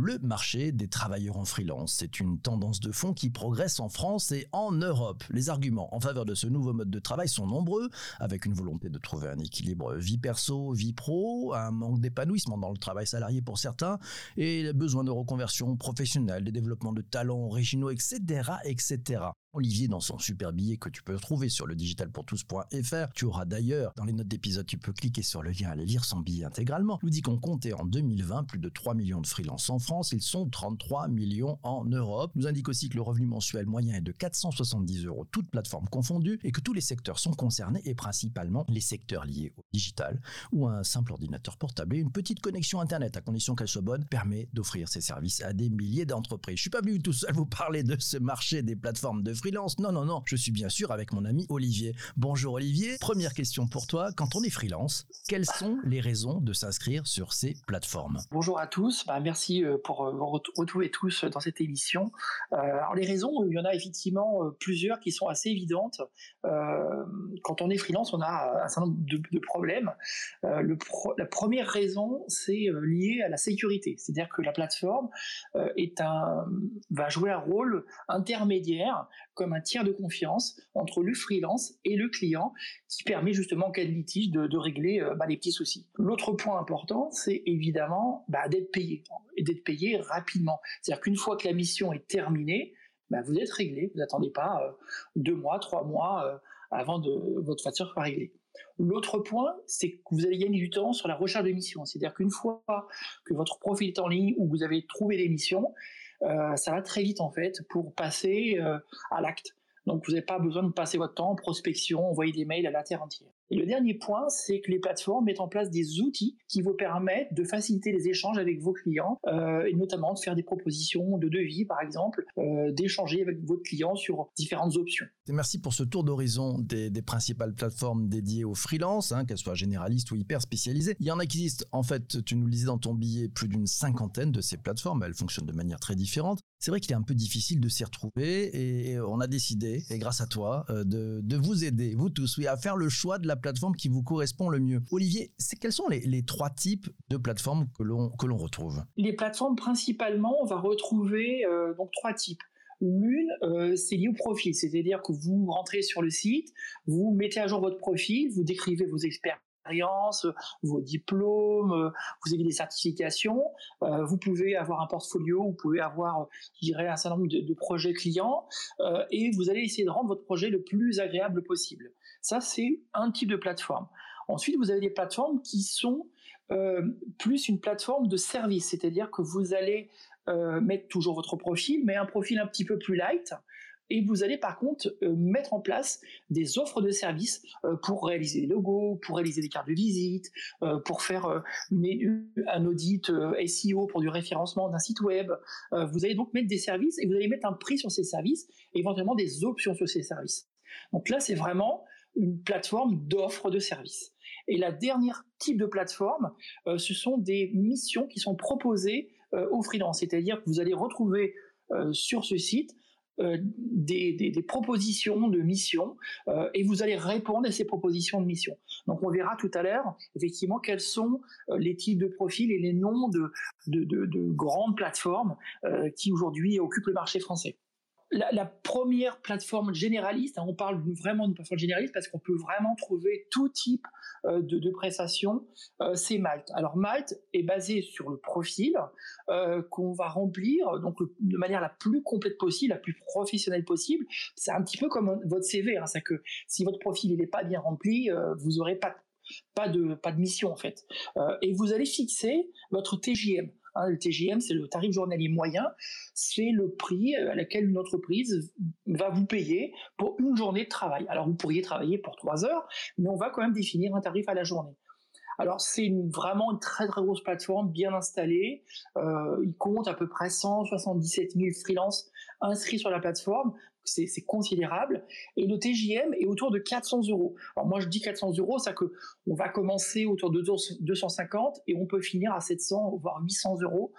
le marché des travailleurs en freelance. C'est une tendance de fond qui progresse en France et en Europe. Les arguments en faveur de ce nouveau mode de travail sont nombreux, avec une volonté de trouver un équilibre vie perso, vie pro, un manque d'épanouissement dans le travail salarié pour certains, et le besoin de reconversion professionnelle, des développements de talents originaux, etc., etc. Olivier, dans son super billet que tu peux trouver sur le digitalpourtous.fr, tu auras d'ailleurs, dans les notes d'épisode, tu peux cliquer sur le lien, aller lire son billet intégralement, nous dit qu'on comptait en 2020 plus de 3 millions de freelances en France, ils sont 33 millions en Europe, nous indique aussi que le revenu mensuel moyen est de 470 €, toutes plateformes confondues, et que tous les secteurs sont concernés, et principalement les secteurs liés au digital, où un simple ordinateur portable et une petite connexion internet, à condition qu'elle soit bonne, permet d'offrir ses services à des milliers d'entreprises. Je suis pas venu tout seul vous parler de ce marché des plateformes de freelance, non, je suis bien sûr avec mon ami Olivier. Bonjour Olivier, première question pour toi, quand on est freelance, quelles sont les raisons de s'inscrire sur ces plateformes ? Bonjour à tous, merci pour vous retrouver tous dans cette émission. Alors les raisons, il y en a effectivement plusieurs qui sont assez évidentes. Quand on est freelance, on a un certain nombre de problèmes. La première raison, c'est liée à la sécurité, c'est-à-dire que la plateforme va jouer un rôle intermédiaire comme un tiers de confiance entre le freelance et le client qui permet justement en cas de litige de régler les petits soucis. L'autre point important, c'est évidemment d'être payé et d'être payé rapidement. C'est-à-dire qu'une fois que la mission est terminée, vous êtes réglé, vous n'attendez pas 2 mois, 3 mois avant de votre facture soit réglée. L'autre point, c'est que vous allez gagner du temps sur la recherche de missions. C'est-à-dire qu'une fois que votre profil est en ligne ou que vous avez trouvé des missions, ça va très vite en fait pour passer à l'acte. Donc vous n'avez pas besoin de passer votre temps en prospection, envoyer des mails à la terre entière. Et le dernier point, c'est que les plateformes mettent en place des outils qui vous permettent de faciliter les échanges avec vos clients, et notamment de faire des propositions de devis, par exemple, d'échanger avec votre client sur différentes options. Et merci pour ce tour d'horizon des principales plateformes dédiées aux freelances, qu'elles soient généralistes ou hyper spécialisées. Il y en a qui existent, en fait, tu nous le disais dans ton billet, plus d'une 50aine de ces plateformes, elles fonctionnent de manière très différente. C'est vrai qu'il est un peu difficile de s'y retrouver et on a décidé, et grâce à toi, de vous aider, vous tous, à faire le choix de la plateforme qui vous correspond le mieux. Olivier, quels sont les 3 types de plateformes que l'on retrouve ? Les plateformes, principalement, on va retrouver 3 types. L'une, c'est lié au profil, c'est-à-dire que vous rentrez sur le site, vous mettez à jour votre profil, vous décrivez vos experts, vos diplômes, vous avez des certifications, vous pouvez avoir un portfolio, vous pouvez avoir, je dirais, un certain nombre de projets clients, et vous allez essayer de rendre votre projet le plus agréable possible. Ça, c'est un type de plateforme. Ensuite, vous avez des plateformes qui sont plus une plateforme de service, c'est-à-dire que vous allez mettre toujours votre profil, mais un profil un petit peu plus light, et vous allez par contre mettre en place des offres de services pour réaliser des logos, pour réaliser des cartes de visite, pour faire un audit SEO pour du référencement d'un site web. Vous allez donc mettre des services et vous allez mettre un prix sur ces services, éventuellement des options sur ces services. Donc là, c'est vraiment une plateforme d'offres de services. Et la dernière type de plateforme, ce sont des missions qui sont proposées aux freelances. C'est-à-dire que vous allez retrouver sur ce site des propositions de missions et vous allez répondre à ces propositions de missions. Donc on verra tout à l'heure effectivement quels sont les types de profils et les noms de grandes plateformes qui aujourd'hui occupent le marché français. La première plateforme généraliste, on parle vraiment d'une plateforme généraliste parce qu'on peut vraiment trouver tout type de prestations, c'est Malt. Alors Malt est basé sur le profil qu'on va remplir donc de manière la plus complète possible, la plus professionnelle possible. C'est un petit peu comme votre CV, c'est que si votre profil n'est pas bien rempli, vous n'aurez pas de mission en fait. Et vous allez fixer votre TJM. Le TJM, c'est le tarif journalier moyen, c'est le prix à laquelle une entreprise va vous payer pour une journée de travail. Alors vous pourriez travailler pour 3 heures, mais on va quand même définir un tarif à la journée. Alors c'est vraiment une très très grosse plateforme, bien installée, il compte à peu près 177 000 freelances inscrits sur la plateforme, c'est considérable, et le TJM est autour de 400 €. Alors moi je dis 400 €, c'est que on va commencer autour de 250 et on peut finir à 700 voire 800 €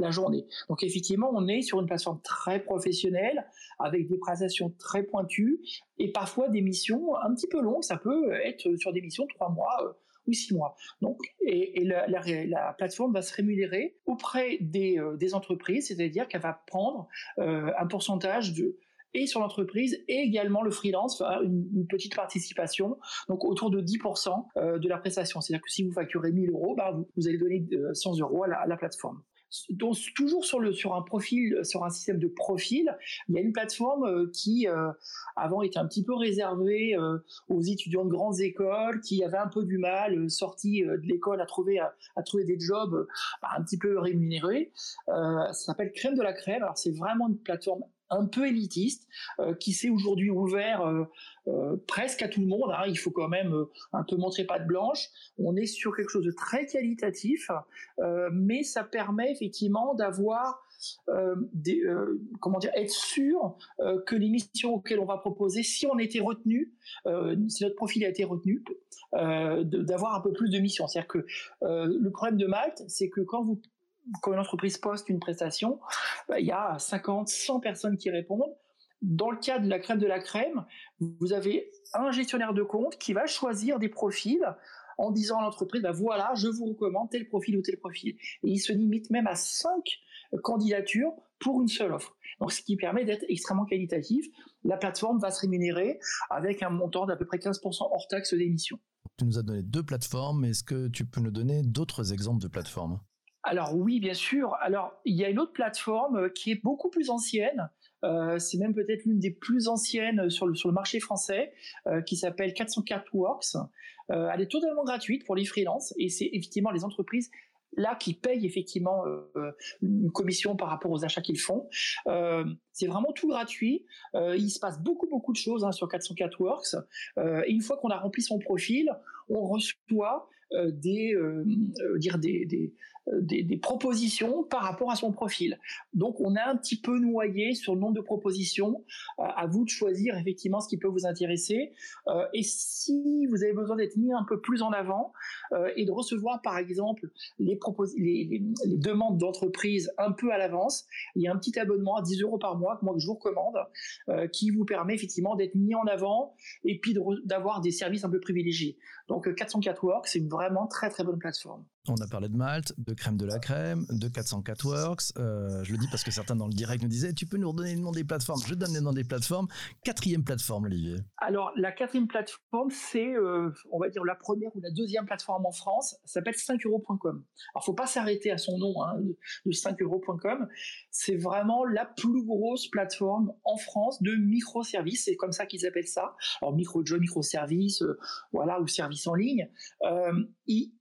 la journée. Donc effectivement on est sur une plateforme très professionnelle avec des prestations très pointues et parfois des missions un petit peu longues, ça peut être sur des missions de 3 mois ou 6 mois. Donc, la plateforme va se rémunérer auprès des entreprises, c'est-à-dire qu'elle va prendre un pourcentage et sur l'entreprise et également le freelance, une petite participation, donc autour de 10% de la prestation. C'est-à-dire que si vous facturez 1 000 euros, vous allez donner 100 euros à la plateforme. Donc, toujours sur un système de profil, il y a une plateforme qui avant était un petit peu réservée aux étudiants de grandes écoles qui avaient un peu du mal, sortis de l'école, à trouver des jobs un petit peu rémunérés. Ça s'appelle Crème de la Crème. Alors c'est vraiment une plateforme un peu élitiste, qui s'est aujourd'hui ouvert presque à tout le monde, hein. Il faut quand même un peu montrer patte blanche. On est sur quelque chose de très qualitatif, mais ça permet effectivement d'avoir être sûr que les missions auxquelles on va proposer, si on était retenu, si notre profil a été retenu, d'avoir un peu plus de missions. C'est-à-dire que le problème de Malt, c'est que quand une entreprise poste une prestation, il y a 50, 100 personnes qui répondent. Dans le cas de la Crème de la Crème, vous avez un gestionnaire de compte qui va choisir des profils en disant à l'entreprise, voilà, je vous recommande tel profil ou tel profil. Et il se limite même à 5 candidatures pour une seule offre. Donc, ce qui permet d'être extrêmement qualitatif. La plateforme va se rémunérer avec un montant d'à peu près 15% hors taxe d'émission. Tu nous as donné 2 plateformes. Est-ce que tu peux nous donner d'autres exemples de plateformes ? Alors oui, bien sûr. Alors, il y a une autre plateforme qui est beaucoup plus ancienne. C'est même peut-être l'une des plus anciennes sur le marché français, qui s'appelle 404Works. Elle est totalement gratuite pour les freelances et c'est effectivement les entreprises là qui payent effectivement une commission par rapport aux achats qu'ils font. C'est vraiment tout gratuit. Il se passe beaucoup de choses sur 404Works. Et une fois qu'on a rempli son profil, on reçoit des propositions par rapport à son profil. Donc, on a un petit peu noyé sur le nombre de propositions. À vous de choisir effectivement ce qui peut vous intéresser. Et si vous avez besoin d'être mis un peu plus en avant et de recevoir, par exemple, les demandes d'entreprises un peu à l'avance, il y a un petit abonnement à 10 euros par mois que je vous recommande, qui vous permet effectivement d'être mis en avant et puis d'avoir des services un peu privilégiés. Donc, 404Works, c'est une vraiment très bonne plateforme. On a parlé de Malt, de Crème de la Crème, de 404Works. Je le dis parce que certains dans le direct nous disaient, tu peux nous redonner le nom des plateformes. Je donne le nom des plateformes. 4e plateforme, Olivier. Alors, la 4e plateforme, c'est, on va dire, la première ou la 2e plateforme en France. Ça s'appelle 5euros.com. Alors, faut pas s'arrêter à son nom, hein, de 5euros.com. C'est vraiment la plus grosse plateforme en France de microservices. C'est comme ça qu'ils appellent ça. Alors, micro-job, microservices, ou services en ligne.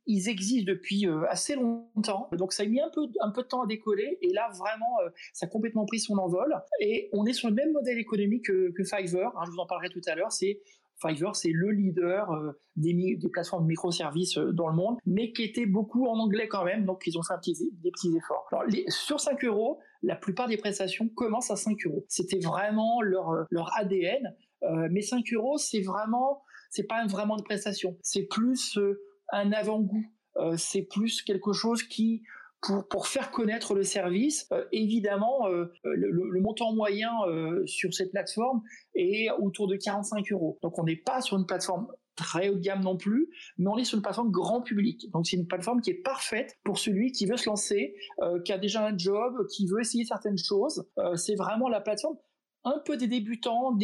Ils existent depuis assez longtemps, donc ça a mis un peu de temps à décoller, et là vraiment ça a complètement pris son envol, et on est sur le même modèle économique que Fiverr, je vous en parlerai tout à l'heure. Fiverr, c'est le leader des plateformes de microservices dans le monde, mais qui était beaucoup en anglais quand même, donc ils ont fait des petits efforts. Alors, sur 5€, la plupart des prestations commencent à 5€. C'était vraiment leur ADN, mais 5€, c'est pas vraiment une prestation, c'est plus un avant-goût. C'est plus quelque chose qui, pour faire connaître le service, évidemment, le montant moyen sur cette plateforme est autour de 45€. Donc, on n'est pas sur une plateforme très haut de gamme non plus, mais on est sur une plateforme grand public. Donc, c'est une plateforme qui est parfaite pour celui qui veut se lancer, qui a déjà un job, qui veut essayer certaines choses. C'est vraiment la plateforme un peu des débutants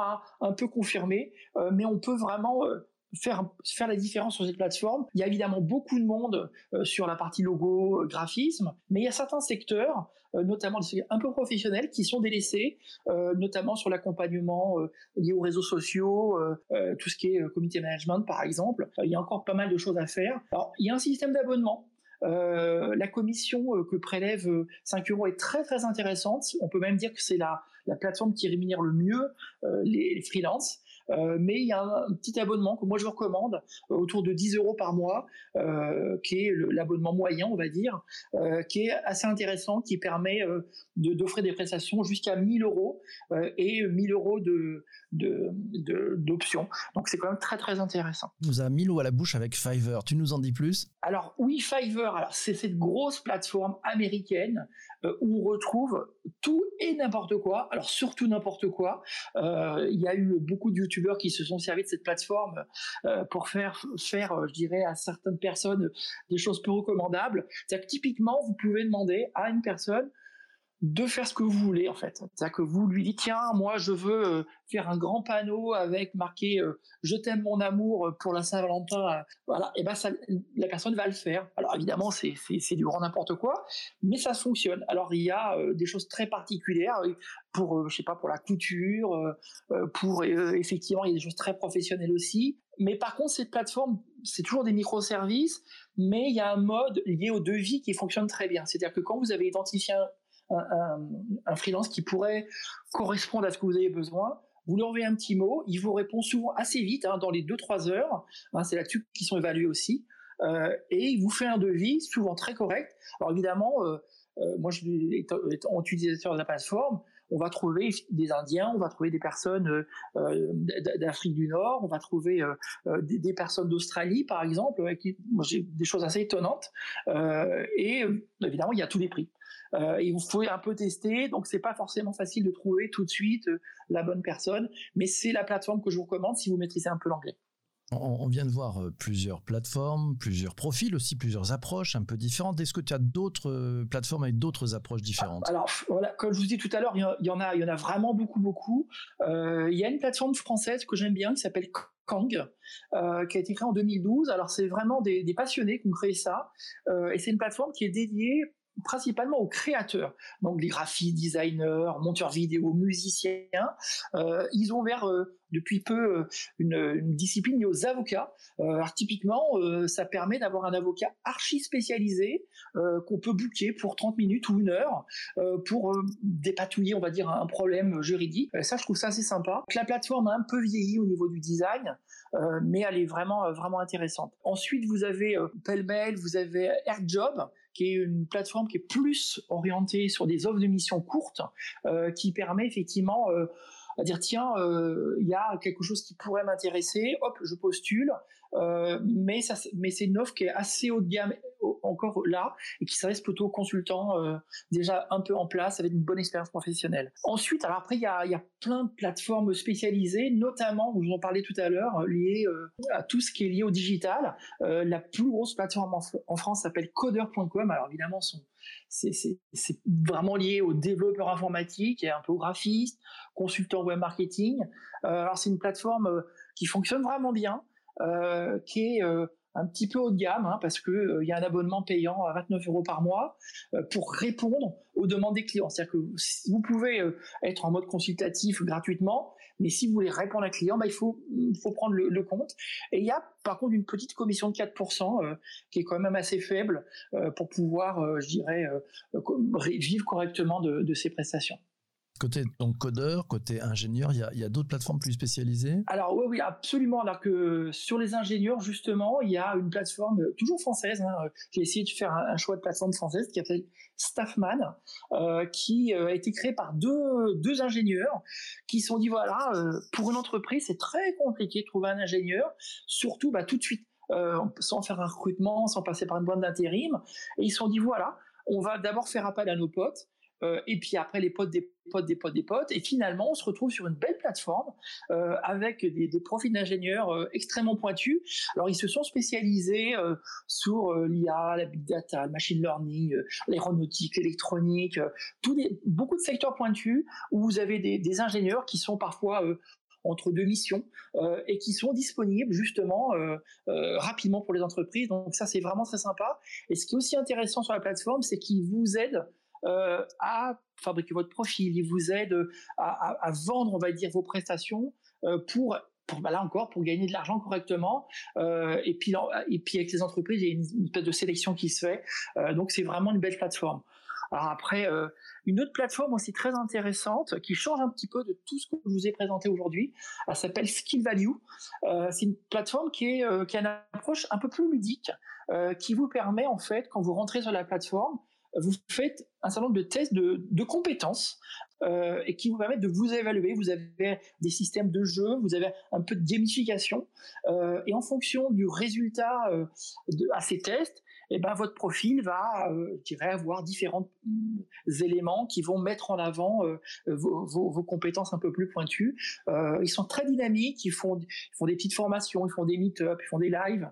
à un peu confirmés, mais on peut vraiment faire la différence sur cette plateforme. Il y a évidemment beaucoup de monde sur la partie logo, graphisme, mais il y a certains secteurs, notamment des secteurs un peu professionnels, qui sont délaissés, notamment sur l'accompagnement lié aux réseaux sociaux, tout ce qui est community management par exemple. Il y a encore pas mal de choses à faire. Alors, il y a un système d'abonnement. La commission que prélève 5€ est très intéressante. On peut même dire que c'est la plateforme qui rémunère le mieux les freelances. Mais il y a un petit abonnement que moi je vous recommande, autour de 10€ par mois, qui est l'abonnement moyen, on va dire, qui est assez intéressant, qui permet d'offrir des prestations jusqu'à 1000€ et 1000€ d'options. Donc c'est quand même très intéressant. On nous a mis l'eau à la bouche avec Fiverr. Tu nous en dis plus ? Alors oui, Fiverr, c'est cette grosse plateforme américaine où on retrouve tout et n'importe quoi. Alors surtout n'importe quoi. Il y a eu beaucoup de YouTube youtubeurs qui se sont servis de cette plateforme pour faire, je dirais, à certaines personnes des choses peu recommandables. C'est-à-dire que typiquement, vous pouvez demander à une personne de faire ce que vous voulez en fait. C'est-à-dire que vous lui dites tiens, moi je veux faire un grand panneau avec marqué je t'aime mon amour pour la Saint-Valentin, voilà, et ben ça, la personne va le faire. Alors évidemment c'est du grand n'importe quoi, mais ça fonctionne. Alors il y a des choses très particulières pour je sais pas, pour la couture, pour effectivement il y a des choses très professionnelles aussi. Mais par contre, cette plateforme, c'est toujours des microservices, mais il y a un mode lié au devis qui fonctionne très bien. C'est-à-dire que quand vous avez identifié un freelance qui pourrait correspondre à ce que vous avez besoin, vous lui envoyez un petit mot, il vous répond souvent assez vite, hein, dans les 2-3 heures, hein, c'est là-dessus qu'ils sont évalués aussi, et il vous fait un devis souvent très correct. Alors évidemment, moi, étant utilisateur de la plateforme, on va trouver des Indiens, on va trouver des personnes d'Afrique du Nord, on va trouver des personnes d'Australie, par exemple, avec qui, moi, j'ai des choses assez étonnantes, et évidemment, il y a tous les prix. Il vous faut un peu tester, donc c'est pas forcément facile de trouver tout de suite la bonne personne, mais c'est la plateforme que je vous recommande si vous maîtrisez un peu l'anglais. On vient de voir plusieurs plateformes, plusieurs profils aussi, plusieurs approches un peu différentes. Est-ce que tu as d'autres plateformes avec d'autres approches différentes ? Alors voilà, comme je vous dis tout à l'heure, il y en a vraiment beaucoup. Il y a une plateforme française que j'aime bien qui s'appelle Kang, qui a été créée en 2012. Alors c'est vraiment des passionnés qui ont créé ça, et c'est une plateforme qui est dédiée principalement aux créateurs, donc les graphistes, designers, monteurs vidéo, musiciens. Ils ont ouvert depuis peu une discipline liée aux avocats. Alors typiquement, ça permet d'avoir un avocat archi spécialisé qu'on peut booker pour 30 minutes ou une heure pour dépatouiller, on va dire, un problème juridique. Ça, je trouve ça assez sympa. Donc, la plateforme a un peu vieilli au niveau du design, mais elle est vraiment intéressante. Ensuite, vous avez Pelle-Melle, vous avez AirJob, qui est une plateforme qui est plus orientée sur des offres de missions courtes, qui permet effectivement à dire tiens, il y a quelque chose qui pourrait m'intéresser, hop, je postule, mais c'est une offre qui est assez haut de gamme encore là, et qui s'adresse plutôt aux consultants déjà un peu en place avec une bonne expérience professionnelle. Ensuite, alors après, il y a plein de plateformes spécialisées, notamment, vous en parliez tout à l'heure, liées à tout ce qui est lié au digital. La plus grosse plateforme en France s'appelle Codeur.com. Alors évidemment, c'est vraiment lié aux développeurs informatiques, et un peu aux graphistes, consultants web marketing. Alors c'est une plateforme qui fonctionne vraiment bien, qui est un petit peu haut de gamme, hein, parce que y a un abonnement payant à 29 € par mois pour répondre aux demandes des clients. C'est-à-dire que vous pouvez être en mode consultatif gratuitement, mais si vous voulez répondre à un client, bah, il faut prendre le compte. Et il y a par contre une petite commission de 4% qui est quand même assez faible pour pouvoir, je dirais, vivre correctement de ces prestations. Côté donc codeur, côté ingénieur, il y a d'autres plateformes plus spécialisées ? Alors oui, absolument. Alors que sur les ingénieurs, justement, il y a une plateforme toujours française. Hein, j'ai essayé de faire un choix de plateforme française qui s'appelle Staffman, qui a été créé par deux ingénieurs qui se sont dit voilà, pour une entreprise, c'est très compliqué de trouver un ingénieur, surtout tout de suite, sans faire un recrutement, sans passer par une boîte d'intérim. Et ils se sont dit voilà, on va d'abord faire appel à nos potes. Et puis après les potes des potes, et finalement on se retrouve sur une belle plateforme avec des profils d'ingénieurs extrêmement pointus. Alors ils se sont spécialisés sur l'IA, la big data, le machine learning, l'aéronautique, l'électronique, beaucoup de secteurs pointus où vous avez des ingénieurs qui sont parfois entre deux missions et qui sont disponibles justement rapidement pour les entreprises. Donc ça c'est vraiment très sympa. Et ce qui est aussi intéressant sur la plateforme, c'est qu'ils vous aident à fabriquer votre profil, il vous aide à vendre, on va dire, vos prestations pour gagner de l'argent correctement. Et puis avec les entreprises, il y a une espèce de sélection qui se fait. Donc c'est vraiment une belle plateforme. Alors après, une autre plateforme aussi très intéressante qui change un petit peu de tout ce que je vous ai présenté aujourd'hui, elle s'appelle Skill Value. C'est une plateforme qui a une approche un peu plus ludique, qui vous permet en fait, quand vous rentrez sur la plateforme, vous faites un certain nombre de tests de compétences et qui vous permettent de vous évaluer. Vous avez des systèmes de jeu, vous avez un peu de gamification et en fonction du résultat à ces tests, eh ben, votre profil va, je dirais, avoir différents éléments qui vont mettre en avant vos compétences un peu plus pointues. Ils sont très dynamiques, ils font des petites formations, ils font des meet-ups, ils font des lives.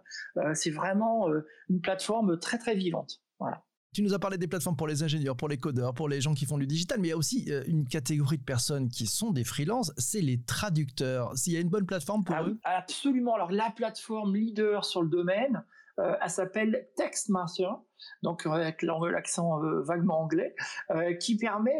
C'est vraiment une plateforme très très vivante. Voilà. Tu nous as parlé des plateformes pour les ingénieurs, pour les codeurs, pour les gens qui font du digital, mais il y a aussi une catégorie de personnes qui sont des freelances, c'est les traducteurs. S'il y a une bonne plateforme pour eux ? Absolument. Alors, la plateforme leader sur le domaine, elle s'appelle Textmaster, donc avec l'accent vaguement anglais, qui permet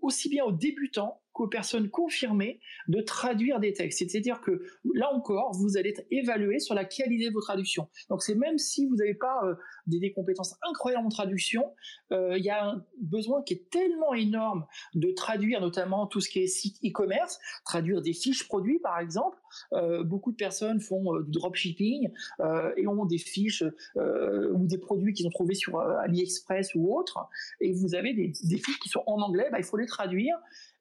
aussi bien aux débutants qu'aux personnes confirmées de traduire des textes. C'est-à-dire que, là encore, vous allez être évalué sur la qualité de vos traductions. Donc, c'est même si vous n'avez pas des compétences incroyables en traduction, il y a un besoin qui est tellement énorme de traduire notamment tout ce qui est site e-commerce, traduire des fiches produits, par exemple. Beaucoup de personnes font du dropshipping et ont des fiches ou des produits qu'ils ont trouvés sur AliExpress ou autre. Et vous avez des fiches qui sont en anglais, bah, il faut les traduire.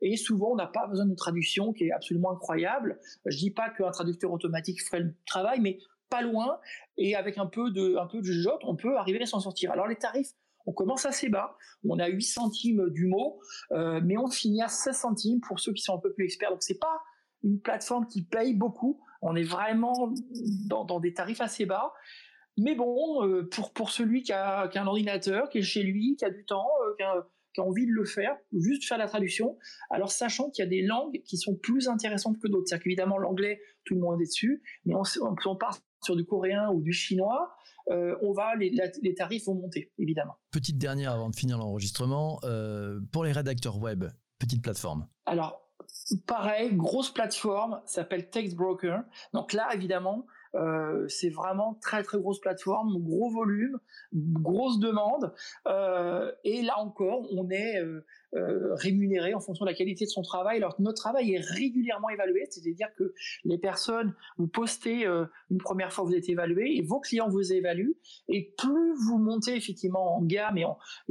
Et souvent, on n'a pas besoin de traduction qui est absolument incroyable. Je dis pas qu'un traducteur automatique ferait le travail, mais pas loin. Et avec un peu de jugeote, on peut arriver à s'en sortir. Alors, les tarifs, on commence assez bas. On a 8 centimes du mot, mais on finit à 16 centimes pour ceux qui sont un peu plus experts. Donc, c'est pas une plateforme qui paye beaucoup. On est vraiment dans des tarifs assez bas. Mais bon, pour celui qui a un ordinateur, qui est chez lui, qui a du temps, qui a envie de le faire, juste faire la traduction. Alors, sachant qu'il y a des langues qui sont plus intéressantes que d'autres. C'est-à-dire qu'évidemment, l'anglais, tout le monde est dessus, mais on part sur du coréen ou du chinois, les tarifs vont monter, évidemment. Petite dernière avant de finir l'enregistrement, pour les rédacteurs web, petite plateforme. Alors, pareil, grosse plateforme, ça s'appelle TextBroker. Donc là, évidemment, c'est vraiment très très grosse plateforme, gros volume, grosse demande, et là encore on est rémunéré en fonction de la qualité de son travail. Alors que notre travail est régulièrement évalué, c'est-à-dire que les personnes, vous postez une première fois, vous êtes évalué et vos clients vous évaluent, et plus vous montez effectivement en gamme et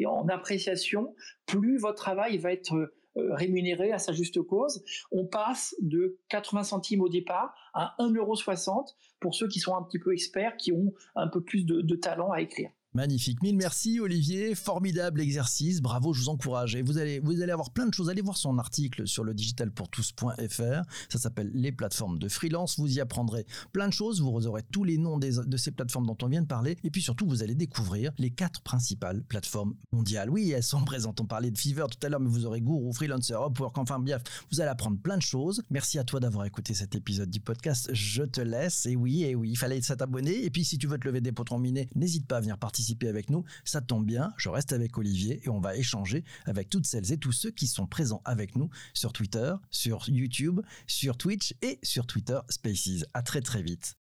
en appréciation, plus votre travail va être rémunéré à sa juste cause. On passe de 80 centimes au départ à 1,60 € pour ceux qui sont un petit peu experts, qui ont un peu plus de talent à écrire. Magnifique. Mille merci Olivier, formidable exercice, bravo, je vous encourage. Et vous allez avoir plein de choses, allez voir son article sur le digitalpourtous.fr, ça s'appelle les plateformes de freelance, vous y apprendrez plein de choses, vous aurez tous les noms de ces plateformes dont on vient de parler, et puis surtout vous allez découvrir les 4 principales plateformes mondiales. Oui, elles sont présentes, on parlait de Fiverr tout à l'heure, mais vous aurez Guru, Freelancer, Upwork, enfin bref, vous allez apprendre plein de choses. Merci à toi d'avoir écouté cet épisode du podcast, je te laisse, et oui, il fallait t'abonner, et puis si tu veux te lever des potons minés, n'hésite pas à venir participer avec nous, ça tombe bien, je reste avec Olivier et on va échanger avec toutes celles et tous ceux qui sont présents avec nous sur Twitter, sur YouTube, sur Twitch et sur Twitter Spaces. À très très vite.